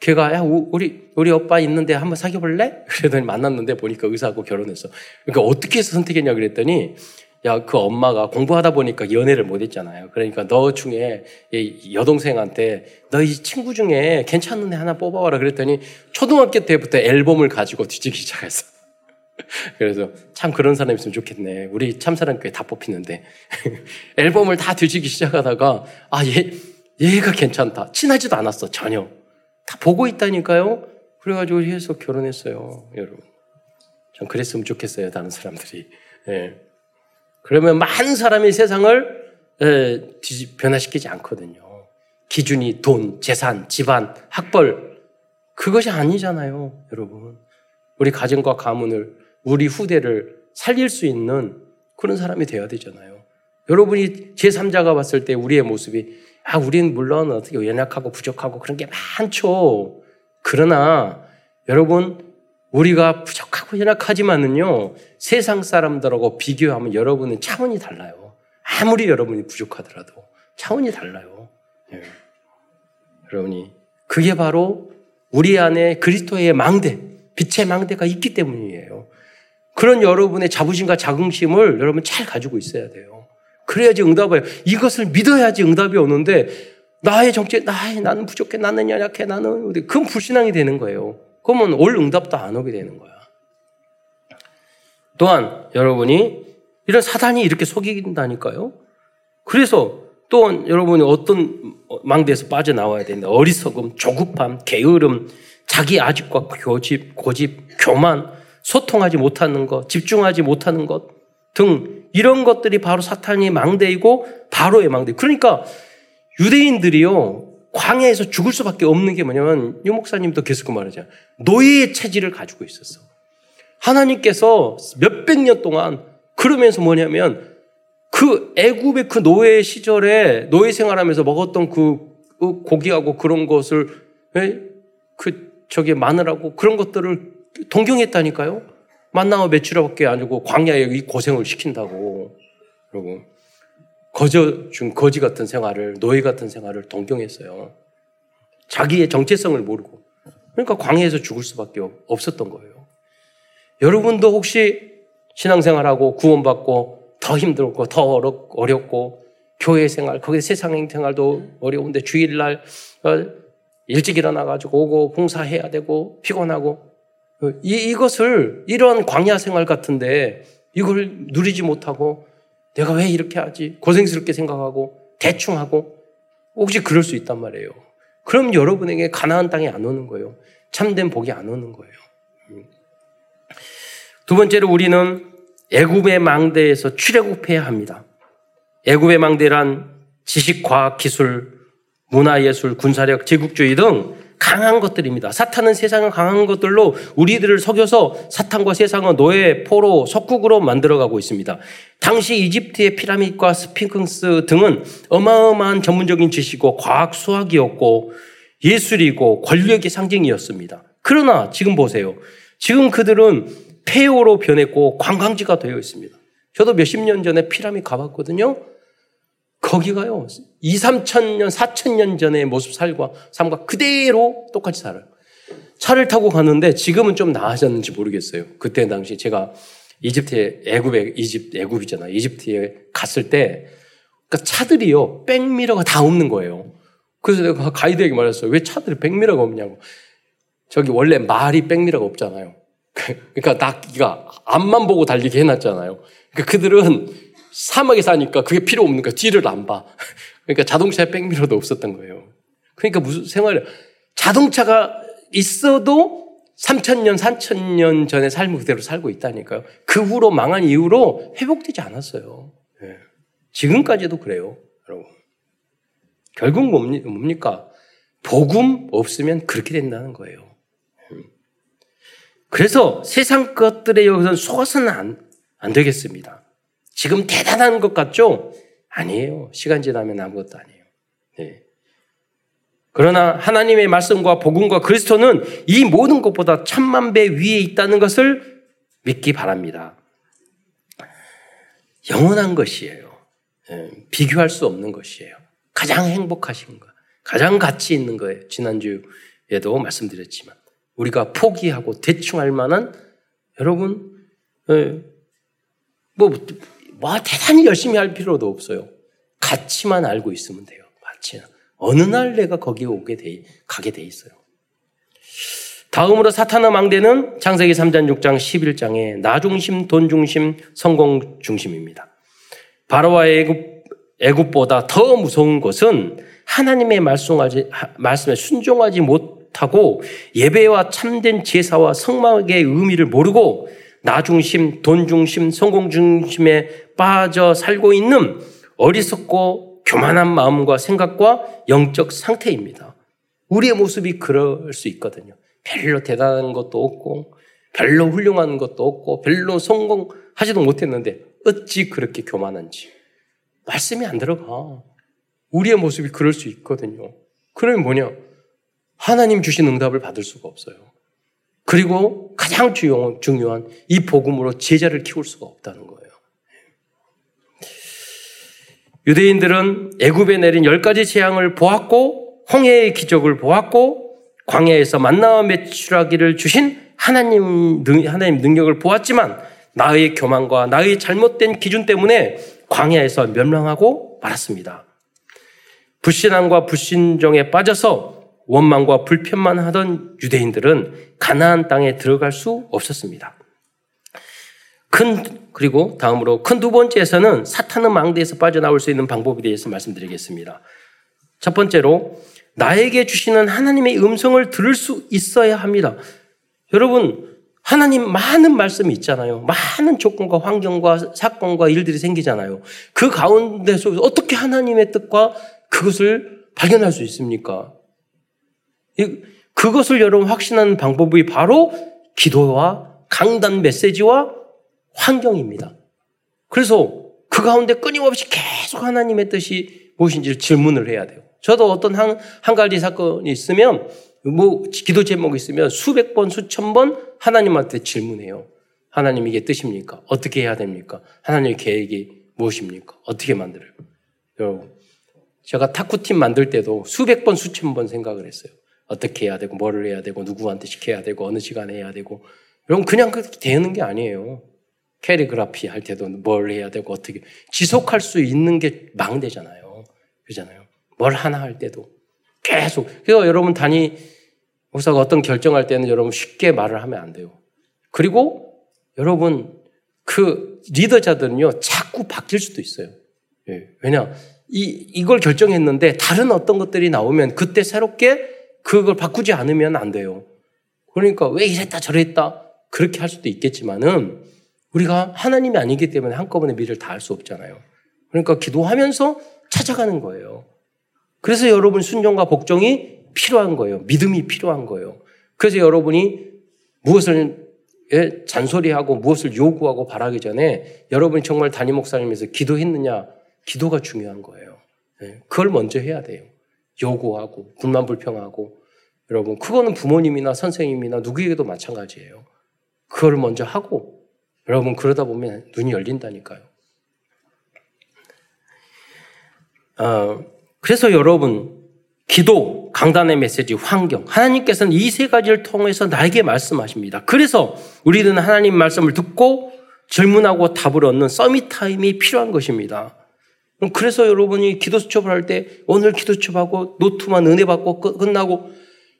걔가, 야, 우리, 우리 오빠 있는데 한번 사귀어볼래? 그러더니 만났는데 보니까 의사하고 결혼했어. 그러니까 어떻게 해서 선택했냐 그랬더니 야, 그 엄마가 공부하다 보니까 연애를 못했잖아요. 그러니까 너 중에 여동생한테 너 이 친구 중에 괜찮은 애 하나 뽑아와라 그랬더니 초등학교 때부터 앨범을 가지고 뒤지기 시작했어. 그래서 참 그런 사람이 있으면 좋겠네. 우리 참사랑교회 다 뽑히는데 앨범을 다 뒤지기 시작하다가 아, 얘, 얘가 괜찮다. 친하지도 않았어, 전혀. 다 보고 있다니까요. 그래가지고 해서 결혼했어요, 여러분. 전 그랬으면 좋겠어요, 다른 사람들이. 예. 그러면 많은 사람이 세상을 예, 뒤집, 변화시키지 않거든요. 기준이 돈, 재산, 집안, 학벌. 그것이 아니잖아요, 여러분. 우리 가정과 가문을, 우리 후대를 살릴 수 있는 그런 사람이 되어야 되잖아요. 여러분이 제삼자가 봤을 때 우리의 모습이, 아, 우리는 물론 어떻게 연약하고 부족하고 그런 게 많죠. 그러나 여러분, 우리가 부족하고 연약하지만은요, 세상 사람들하고 비교하면 여러분은 차원이 달라요. 아무리 여러분이 부족하더라도 차원이 달라요. 예. 여러분이 그게 바로 우리 안에 그리스도의 망대, 빛의 망대가 있기 때문이에요. 그런 여러분의 자부심과 자긍심을 여러분 잘 가지고 있어야 돼요. 그래야지 응답이, 이것을 믿어야지 응답이 오는데, 나의 정체, 나의, 나는 부족해, 나는 연약해, 나는, 어디, 그건 불신앙이 되는 거예요. 그러면 올 응답도 안 오게 되는 거야. 또한, 여러분이, 이런 사단이 이렇게 속인다니까요? 그래서, 또한, 여러분이 어떤 망대에서 빠져나와야 되는데, 어리석음, 조급함, 게으름, 자기 아집과 고집, 고집, 교만, 소통하지 못하는 것, 집중하지 못하는 것, 등, 이런 것들이 바로 사탄의 망대이고, 바로의 망대. 그러니까, 유대인들이요, 광야에서 죽을 수밖에 없는 게 뭐냐면, 유 목사님도 계속 그 말하잖아요. 노예의 체질을 가지고 있었어. 하나님께서 몇백 년 동안 그러면서 뭐냐면, 그 애굽의 그 노예 시절에 노예 생활하면서 먹었던 그 고기하고 그런 것을, 그, 저기 마늘하고 그런 것들을 동경했다니까요? 만나와 매출밖에 안 주고 광야에 이 고생을 시킨다고. 그러고. 거저, 중, 거지 같은 생활을, 노예 같은 생활을 동경했어요. 자기의 정체성을 모르고. 그러니까 광야에서 죽을 수밖에 없었던 거예요. 여러분도 혹시 신앙생활하고 구원받고 더 힘들고 더 어렵고 교회 생활, 거기 세상 생활도 어려운데 주일날 일찍 일어나가지고 오고 봉사해야 되고 피곤하고 이, 이것을, 이런 광야 생활 같은데 이걸 누리지 못하고 내가 왜 이렇게 하지? 고생스럽게 생각하고 대충 하고 혹시 그럴 수 있단 말이에요. 그럼 여러분에게 가나안 땅이 안 오는 거예요. 참된 복이 안 오는 거예요. 두 번째로 우리는 애굽의 망대에서 출애굽해야 합니다. 애굽의 망대란 지식, 과학, 기술, 문화, 예술, 군사력, 제국주의 등 강한 것들입니다. 사탄은 세상을 강한 것들로 우리들을 속여서 사탄과 세상은 노예, 포로, 속국으로 만들어가고 있습니다. 당시 이집트의 피라미드와 스핑크스 등은 어마어마한 전문적인 지식이고 과학, 수학이었고 예술이고 권력의 상징이었습니다. 그러나 지금 보세요. 지금 그들은 폐허로 변했고 관광지가 되어 있습니다. 저도 몇십 년 전에 피라미드 가봤거든요. 거기가요, 이, 삼천 년, 사천 년 전의 모습 살과 삶과 그대로 똑같이 살아요. 차를 타고 가는데 지금은 좀 나아졌는지 모르겠어요. 그때 당시 제가 이집트에, 애굽에, 이집, 애굽이잖아. 이집트에 갔을 때, 그러니까 차들이요, 백미러가 다 없는 거예요. 그래서 내가 가이드에게 말했어요. 왜 차들이 백미러가 없냐고. 저기 원래 말이 백미러가 없잖아요. 그러니까 낙기가 앞만 보고 달리게 해놨잖아요. 그러니까 그들은 사막에 사니까 그게 필요 없는 거야. 뒤를 안 봐. 그러니까 자동차에 백미러도 없었던 거예요. 그러니까 무슨 생활이야. 자동차가 있어도 삼천 년, 사천 년 전의 삶을 그대로 살고 있다니까요. 그 후로 망한 이후로 회복되지 않았어요. 예. 지금까지도 그래요, 여러분. 결국 뭡니까? 복음 없으면 그렇게 된다는 거예요. 그래서 세상 것들에 여기서는 속아서는 안, 안 되겠습니다. 지금 대단한 것 같죠? 아니에요. 시간 지나면 아무것도 아니에요. 네. 그러나 하나님의 말씀과 복음과 그리스도는 이 모든 것보다 천만 배 위에 있다는 것을 믿기 바랍니다. 영원한 것이에요. 네. 비교할 수 없는 것이에요. 가장 행복하신 것, 가장 가치 있는 거예요. 지난주에도 말씀드렸지만 우리가 포기하고 대충 할 만한 여러분, 네. 뭐 와 대단히 열심히 할 필요도 없어요. 가치만 알고 있으면 돼요. 가치는. 어느 날 내가 거기에 오게 돼, 가게 돼 있어요. 다음으로 사탄의 망대는 창세기 삼 장 육 장 십일 장에 나 중심, 돈 중심, 성공 중심입니다. 바로와의 애굽, 애굽보다 더 무서운 것은 하나님의 말씀하지, 말씀에 순종하지 못하고 예배와 참된 제사와 성막의 의미를 모르고 나 중심, 돈 중심, 성공 중심에 빠져 살고 있는 어리석고 교만한 마음과 생각과 영적 상태입니다. 우리의 모습이 그럴 수 있거든요. 별로 대단한 것도 없고 별로 훌륭한 것도 없고 별로 성공하지도 못했는데 어찌 그렇게 교만한지. 말씀이 안 들어가. 우리의 모습이 그럴 수 있거든요. 그러면 뭐냐? 하나님 주신 응답을 받을 수가 없어요. 그리고 가장 중요한 이 복음으로 제자를 키울 수가 없다는 거예요. 유대인들은 애굽에 내린 열 가지 재앙을 보았고 홍해의 기적을 보았고 광야에서 만나와 메추라기를 주신 하나님, 하나님 능력을 보았지만 나의 교만과 나의 잘못된 기준 때문에 광야에서 멸망하고 말았습니다. 불신앙과 불신정에 빠져서 원망과 불편만 하던 유대인들은 가나안 땅에 들어갈 수 없었습니다. 큰 그리고 다음으로 큰 두 번째에서는 사탄의 망대에서 빠져나올 수 있는 방법에 대해서 말씀드리겠습니다. 첫 번째로 나에게 주시는 하나님의 음성을 들을 수 있어야 합니다. 여러분 하나님 많은 말씀이 있잖아요. 많은 조건과 환경과 사건과 일들이 생기잖아요. 그 가운데서 어떻게 하나님의 뜻과 그것을 발견할 수 있습니까? 그것을 여러분 확신하는 방법이 바로 기도와 강단 메시지와 환경입니다. 그래서 그 가운데 끊임없이 계속 하나님의 뜻이 무엇인지를 질문을 해야 돼요. 저도 어떤 한, 한 가지 사건이 있으면 뭐 기도 제목이 있으면 수백 번 수천 번 하나님한테 질문해요. 하나님 이게 뜻입니까? 어떻게 해야 됩니까? 하나님의 계획이 무엇입니까? 어떻게 만들어요? 여러분 제가 탁구팀 만들 때도 수백 번 수천 번 생각을 했어요. 어떻게 해야 되고 뭐를 해야 되고 누구한테 시켜야 되고 어느 시간에 해야 되고 여러분 그냥 그렇게 되는 게 아니에요. 캐리그라피 할 때도 뭘 해야 되고 어떻게 지속할 수 있는 게 망대잖아요. 그러잖아요. 뭘 하나 할 때도 계속. 그래서 여러분 단위 목사가 어떤 결정할 때는 여러분 쉽게 말을 하면 안 돼요. 그리고 여러분 그 리더자들은요 자꾸 바뀔 수도 있어요. 예. 왜냐 이 이걸 결정했는데 다른 어떤 것들이 나오면 그때 새롭게 그걸 바꾸지 않으면 안 돼요. 그러니까 왜 이랬다 저랬다 그렇게 할 수도 있겠지만은 우리가 하나님이 아니기 때문에 한꺼번에 미래를 다 알 수 없잖아요. 그러니까 기도하면서 찾아가는 거예요. 그래서 여러분 순종과 복종이 필요한 거예요. 믿음이 필요한 거예요. 그래서 여러분이 무엇을 잔소리하고 무엇을 요구하고 바라기 전에 여러분이 정말 담임 목사님에서 기도했느냐. 기도가 중요한 거예요. 그걸 먼저 해야 돼요. 요구하고 불만불평하고 여러분 그거는 부모님이나 선생님이나 누구에게도 마찬가지예요. 그걸 먼저 하고 여러분 그러다 보면 눈이 열린다니까요. 어, 그래서 여러분 기도, 강단의 메시지, 환경 하나님께서는 이 세 가지를 통해서 나에게 말씀하십니다. 그래서 우리는 하나님 말씀을 듣고 질문하고 답을 얻는 서밋 타임이 필요한 것입니다. 그래서 여러분이 기도 수첩을 할 때 오늘 기도 수첩하고 노트만 은혜 받고 끝나고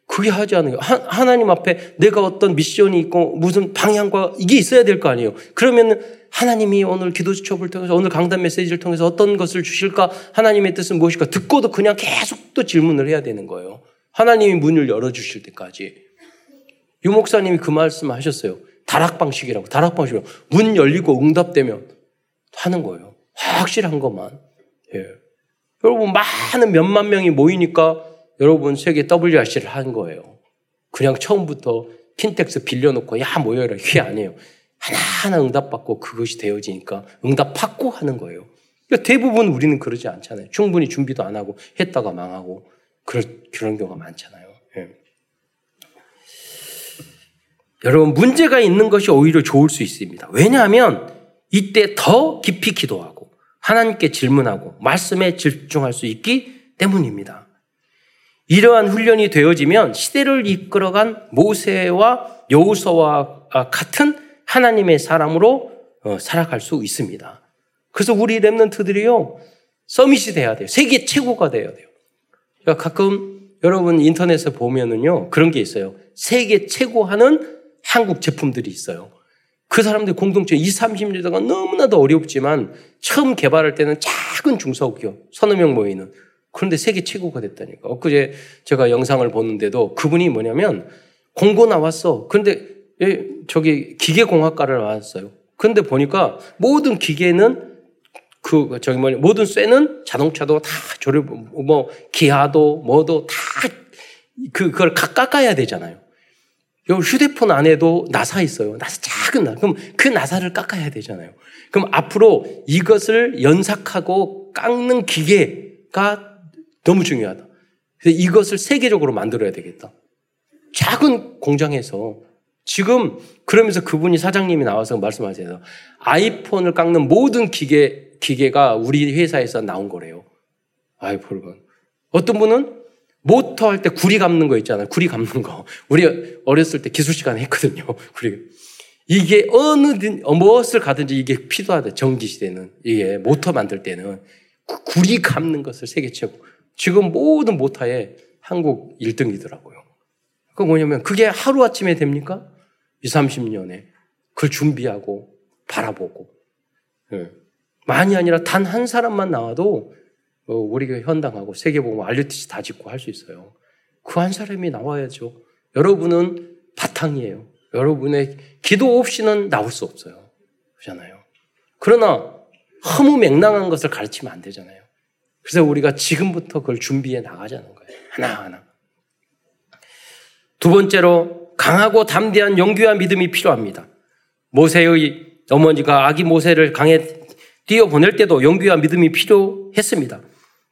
그게 하지 않는 거예요. 하나님 앞에 내가 어떤 미션이 있고 무슨 방향과 이게 있어야 될 거 아니에요. 그러면 하나님이 오늘 기도 수첩을 통해서 오늘 강단 메시지를 통해서 어떤 것을 주실까 하나님의 뜻은 무엇일까 듣고도 그냥 계속 또 질문을 해야 되는 거예요. 하나님이 문을 열어주실 때까지. 유 목사님이 그 말씀을 하셨어요. 다락방식이라고. 다락방식이라고. 문 열리고 응답되면 하는 거예요. 확실한 것만. 예. 여러분 많은 몇만 명이 모이니까 여러분 세계 더블유알씨를 한 거예요. 그냥 처음부터 킨텍스 빌려놓고 야 모여라 이게 아니에요. 하나하나 응답받고 그것이 되어지니까 응답받고 하는 거예요. 그러니까 대부분 우리는 그러지 않잖아요. 충분히 준비도 안 하고 했다가 망하고 그런, 그런 경우가 많잖아요. 예. 여러분 문제가 있는 것이 오히려 좋을 수 있습니다. 왜냐하면 이때 더 깊이 기도하고 하나님께 질문하고 말씀에 집중할 수 있기 때문입니다. 이러한 훈련이 되어지면 시대를 이끌어간 모세와 여호수아와 같은 하나님의 사람으로 살아갈 수 있습니다. 그래서 우리 랩런트들이요, 서밋이 돼야 돼요. 세계 최고가 돼야 돼요. 그러니까 가끔 여러분 인터넷에 보면은요, 그런 게 있어요. 세계 최고 하는 한국 제품들이 있어요. 그 사람들 공동체 이십, 삼십 년대가 너무나도 어렵지만 처음 개발할 때는 작은 중소기업, 서너 명 모이는. 그런데 세계 최고가 됐다니까. 엊그제 제가 영상을 보는데도 그분이 뭐냐면 공고 나왔어. 그런데 저기 기계공학과를 나왔어요. 그런데 보니까 모든 기계는 그 저기 뭐냐 모든 쇠는 자동차도 다 조립 뭐 기아도 뭐도 다 그 그걸 깎아야 되잖아요. 요 휴대폰 안에도 나사 있어요. 나사 작은 나. 그럼 그 나사를 깎아야 되잖아요. 그럼 앞으로 이것을 연삭하고 깎는 기계가 너무 중요하다. 그래서 이것을 세계적으로 만들어야 되겠다. 작은 공장에서 지금 그러면서 그분이 사장님이 나와서 말씀하세요. 아이폰을 깎는 모든 기계 기계가 우리 회사에서 나온 거래요. 아이폰. 어떤 분은 모터 할 때 구리 감는 거 있잖아요. 구리 감는 거. 우리 어렸을 때 기술 시간에 했거든요. 구리. 이게 어느, 무엇을 가든지 이게 필요하다. 전기 시대는. 이게 모터 만들 때는. 구리 감는 것을 세계 최고. 지금 모든 모터에 한국 일 등이더라고요. 그게 뭐냐면 그게 하루아침에 됩니까? 이십, 삼십 년에. 그걸 준비하고 바라보고. 네. 많이 아니라 단 한 사람만 나와도 우리가 현당하고 세계보고 알리티지 다 짓고 할 수 있어요. 그 한 사람이 나와야죠. 여러분은 바탕이에요. 여러분의 기도 없이는 나올 수 없어요. 그렇잖아요. 그러나 허무 맹랑한 것을 가르치면 안 되잖아요. 그래서 우리가 지금부터 그걸 준비해 나가자는 거예요. 하나하나. 두 번째로 강하고 담대한 용기와 믿음이 필요합니다. 모세의 어머니가 아기 모세를 강에 뛰어보낼 때도 용기와 믿음이 필요했습니다.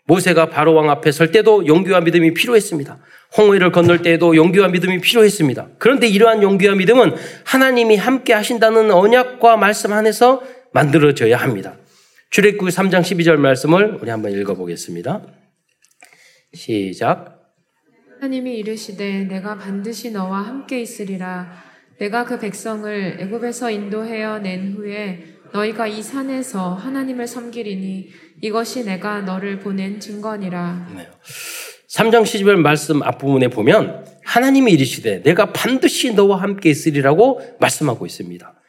모세가 바로왕 앞에 설 때도 용기와 믿음이 필요했습니다. 홍해를 건널 때에도 용기와 믿음이 필요했습니다. 그런데 이러한 용기와 믿음은 하나님이 함께 하신다는 언약과 말씀 안에서 만들어져야 합니다. 출애굽기 삼 장 십이 절 말씀을 우리 한번 읽어보겠습니다. 시작. 하나님이 이르시되 내가 반드시 너와 함께 있으리라. 내가 그 백성을 애굽에서 인도하여 낸 후에 너희가 이 산에서 하나님을 섬기리니 이것이 내가 너를 보낸 증거니라. 삼 장 십이 절 말씀 앞부분에 보면 하나님이 이르시되 내가 반드시 너와 함께 있으리라고 말씀하고 있습니다.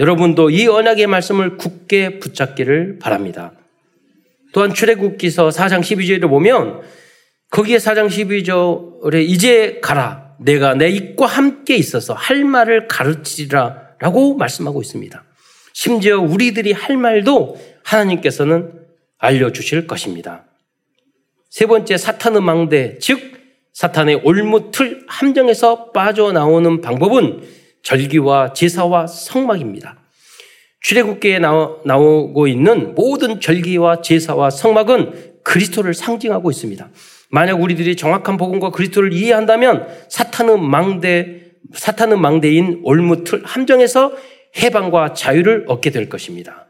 여러분도 이 언약의 말씀을 굳게 붙잡기를 바랍니다. 또한 출애굽기서 사 장 십이 절을 보면 거기에 사 장 십이 절에 이제 가라 내가 내 입과 함께 있어서 할 말을 가르치리라 라고 말씀하고 있습니다. 심지어 우리들이 할 말도 하나님께서는 알려주실 것입니다. 세 번째, 사탄의 망대, 즉 사탄의 올무틀 함정에서 빠져나오는 방법은 절기와 제사와 성막입니다. 출애굽기에 나오고 있는 모든 절기와 제사와 성막은 그리스도를 상징하고 있습니다. 만약 우리들이 정확한 복음과 그리스도를 이해한다면 사탄의 망대, 사탄의 망대인 올무틀 함정에서 해방과 자유를 얻게 될 것입니다.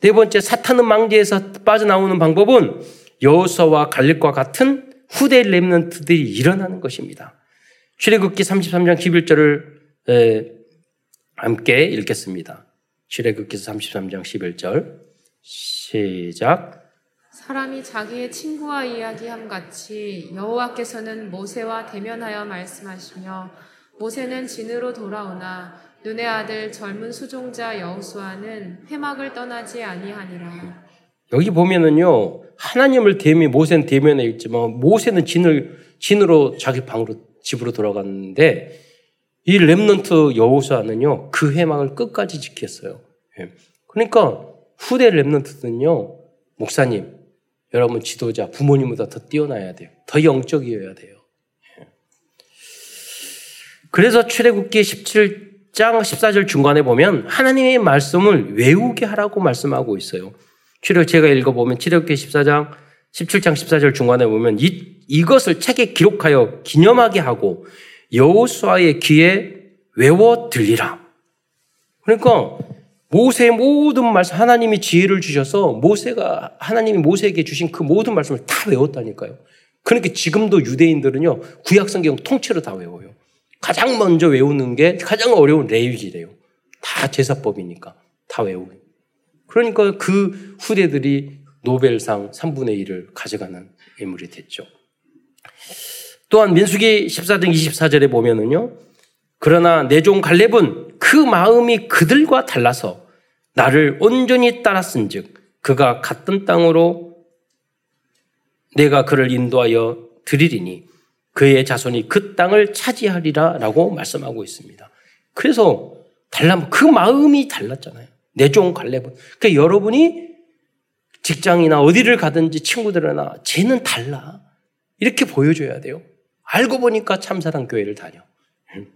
네 번째, 사탄의 망대에서 빠져나오는 방법은 여호수아와 갈렙과 같은 후대 렘넌트들이 일어나는 것입니다. 출애굽기 삼십삼 장 십일 절을 에, 함께 읽겠습니다. 출애굽기 삼십삼 장 십일 절 시작. 사람이 자기의 친구와 이야기함 같이 여호와께서는 모세와 대면하여 말씀하시며 모세는 진으로 돌아오나 눈의 아들 젊은 수종자 여호수아는 회막을 떠나지 아니하니라. 여기 보면은요, 하나님을 대면, 모세는 대면에 있지만 모세는 진을 진으로 자기 방으로 집으로 돌아갔는데 이 렘넌트 여호수아는요 그 회막을 끝까지 지켰어요. 그러니까 후대 렘넌트는요, 목사님, 여러분 지도자, 부모님보다 더 뛰어나야 돼요. 더 영적이어야 돼요. 그래서 출애굽기 십칠 장 십사 절 중간에 보면 하나님의 말씀을 외우게 하라고 말씀하고 있어요. 제가 읽어보면 출애굽기 십칠 장 십사 절 중간에 보면 이, 이것을 책에 기록하여 기념하게 하고 여호수아의 귀에 외워 들리라. 그러니까 모세의 모든 말씀, 하나님이 지혜를 주셔서 모세가 하나님이 모세에게 주신 그 모든 말씀을 다 외웠다니까요. 그러니까 지금도 유대인들은요 구약성경 통째로 다 외워요. 가장 먼저 외우는 게 가장 어려운 레위기래요. 다 제사법이니까 다 외우고. 그러니까 그 후대들이 노벨상 삼분의 일을 가져가는 인물이 됐죠. 또한 민수기 십사 장 이십사 절에 보면은요. 그러나 내 종 갈렙은 그 마음이 그들과 달라서 나를 온전히 따랐은즉 그가 갔던 땅으로 내가 그를 인도하여 드리리니 그의 자손이 그 땅을 차지하리라 라고 말씀하고 있습니다. 그래서 달라, 그 마음이 달랐잖아요. 내 종 갈렙은. 그러니까 여러분이 직장이나 어디를 가든지 친구들이나 쟤는 달라. 이렇게 보여줘야 돼요. 알고 보니까 참사랑 교회를 다녀. 응.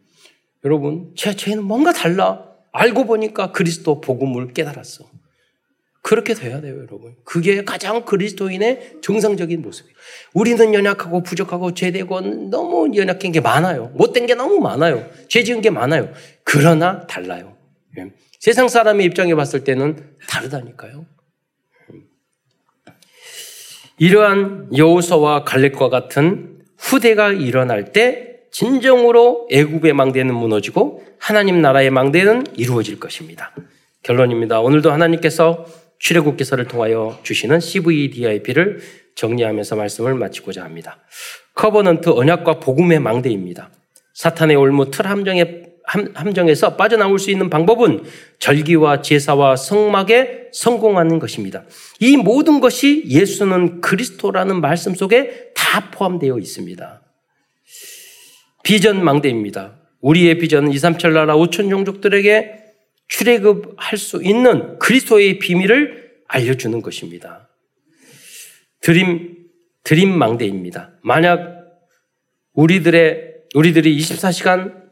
여러분, 쟤, 쟤는 뭔가 달라. 알고 보니까 그리스도 복음을 깨달았어. 그렇게 돼야 돼요, 여러분. 그게 가장 그리스도인의 정상적인 모습이에요. 우리는 연약하고 부족하고 죄되고 너무 연약한 게 많아요. 못된 게 너무 많아요. 죄 지은 게 많아요. 그러나 달라요. 예. 세상 사람의 입장에 봤을 때는 다르다니까요. 이러한 여호수아와 갈렙과 같은 후대가 일어날 때 진정으로 애굽의 망대는 무너지고 하나님 나라의 망대는 이루어질 것입니다. 결론입니다. 오늘도 하나님께서 출애굽기서를 통하여 주시는 씨브이디아이피를 정리하면서 말씀을 마치고자 합니다. 커버넌트 언약과 복음의 망대입니다. 사탄의 올무 틀 함정에, 함, 함정에서 빠져나올 수 있는 방법은 절기와 제사와 성막에 성공하는 것입니다. 이 모든 것이 예수는 그리스도라는 말씀 속에 다 포함되어 있습니다. 비전 망대입니다. 우리의 비전은 이삼천 나라 오천 종족들에게 출애굽할 수 있는 그리스도의 비밀을 알려주는 것입니다. 드림, 드림 망대입니다. 만약 우리들의, 우리들이 이십사 시간,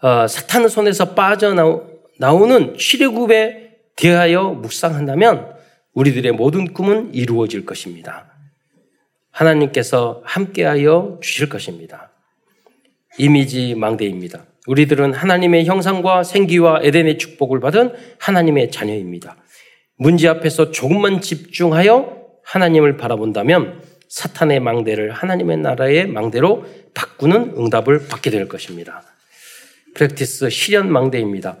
어, 사탄의 손에서 빠져나오는 출애굽에 대하여 묵상한다면 우리들의 모든 꿈은 이루어질 것입니다. 하나님께서 함께하여 주실 것입니다. 이미지 망대입니다. 우리들은 하나님의 형상과 생기와 에덴의 축복을 받은 하나님의 자녀입니다. 문제 앞에서 조금만 집중하여 하나님을 바라본다면 사탄의 망대를 하나님의 나라의 망대로 바꾸는 응답을 받게 될 것입니다. 프랙티스 실현 망대입니다.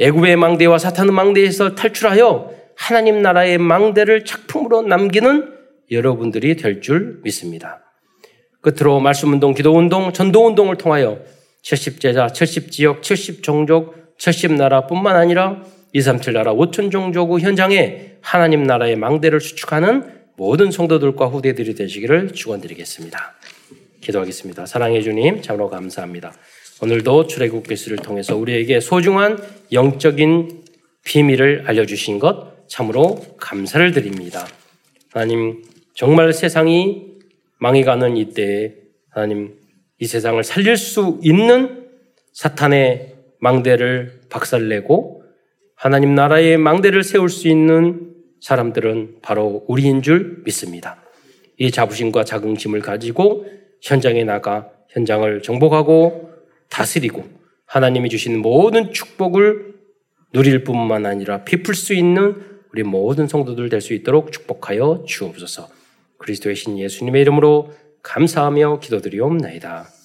애굽의 망대와 사탄의 망대에서 탈출하여 하나님 나라의 망대를 작품으로 남기는 여러분들이 될 줄 믿습니다. 끝으로 말씀운동, 기도운동, 전도운동을 통하여 칠십 제자, 칠십 지역, 칠십 종족, 칠십 나라뿐만 아니라 이삼칠 나라 오천 종족 현장에 하나님 나라의 망대를 수축하는 모든 성도들과 후대들이 되시기를 축원드리겠습니다. 기도하겠습니다. 사랑해 주님, 참으로 감사합니다. 오늘도 출애굽기서를 통해서 우리에게 소중한 영적인 비밀을 알려주신 것 참으로 감사를 드립니다. 하나님, 정말 세상이 망해가는 이때에 하나님, 이 세상을 살릴 수 있는 사탄의 망대를 박살내고 하나님 나라의 망대를 세울 수 있는 사람들은 바로 우리인 줄 믿습니다. 이 자부심과 자긍심을 가지고 현장에 나가 현장을 정복하고 다스리고 하나님이 주신 모든 축복을 누릴 뿐만 아니라 베풀 수 있는 우리 모든 성도들 될 수 있도록 축복하여 주옵소서. 그리스도의 신 예수님의 이름으로 감사하며 기도드리옵나이다.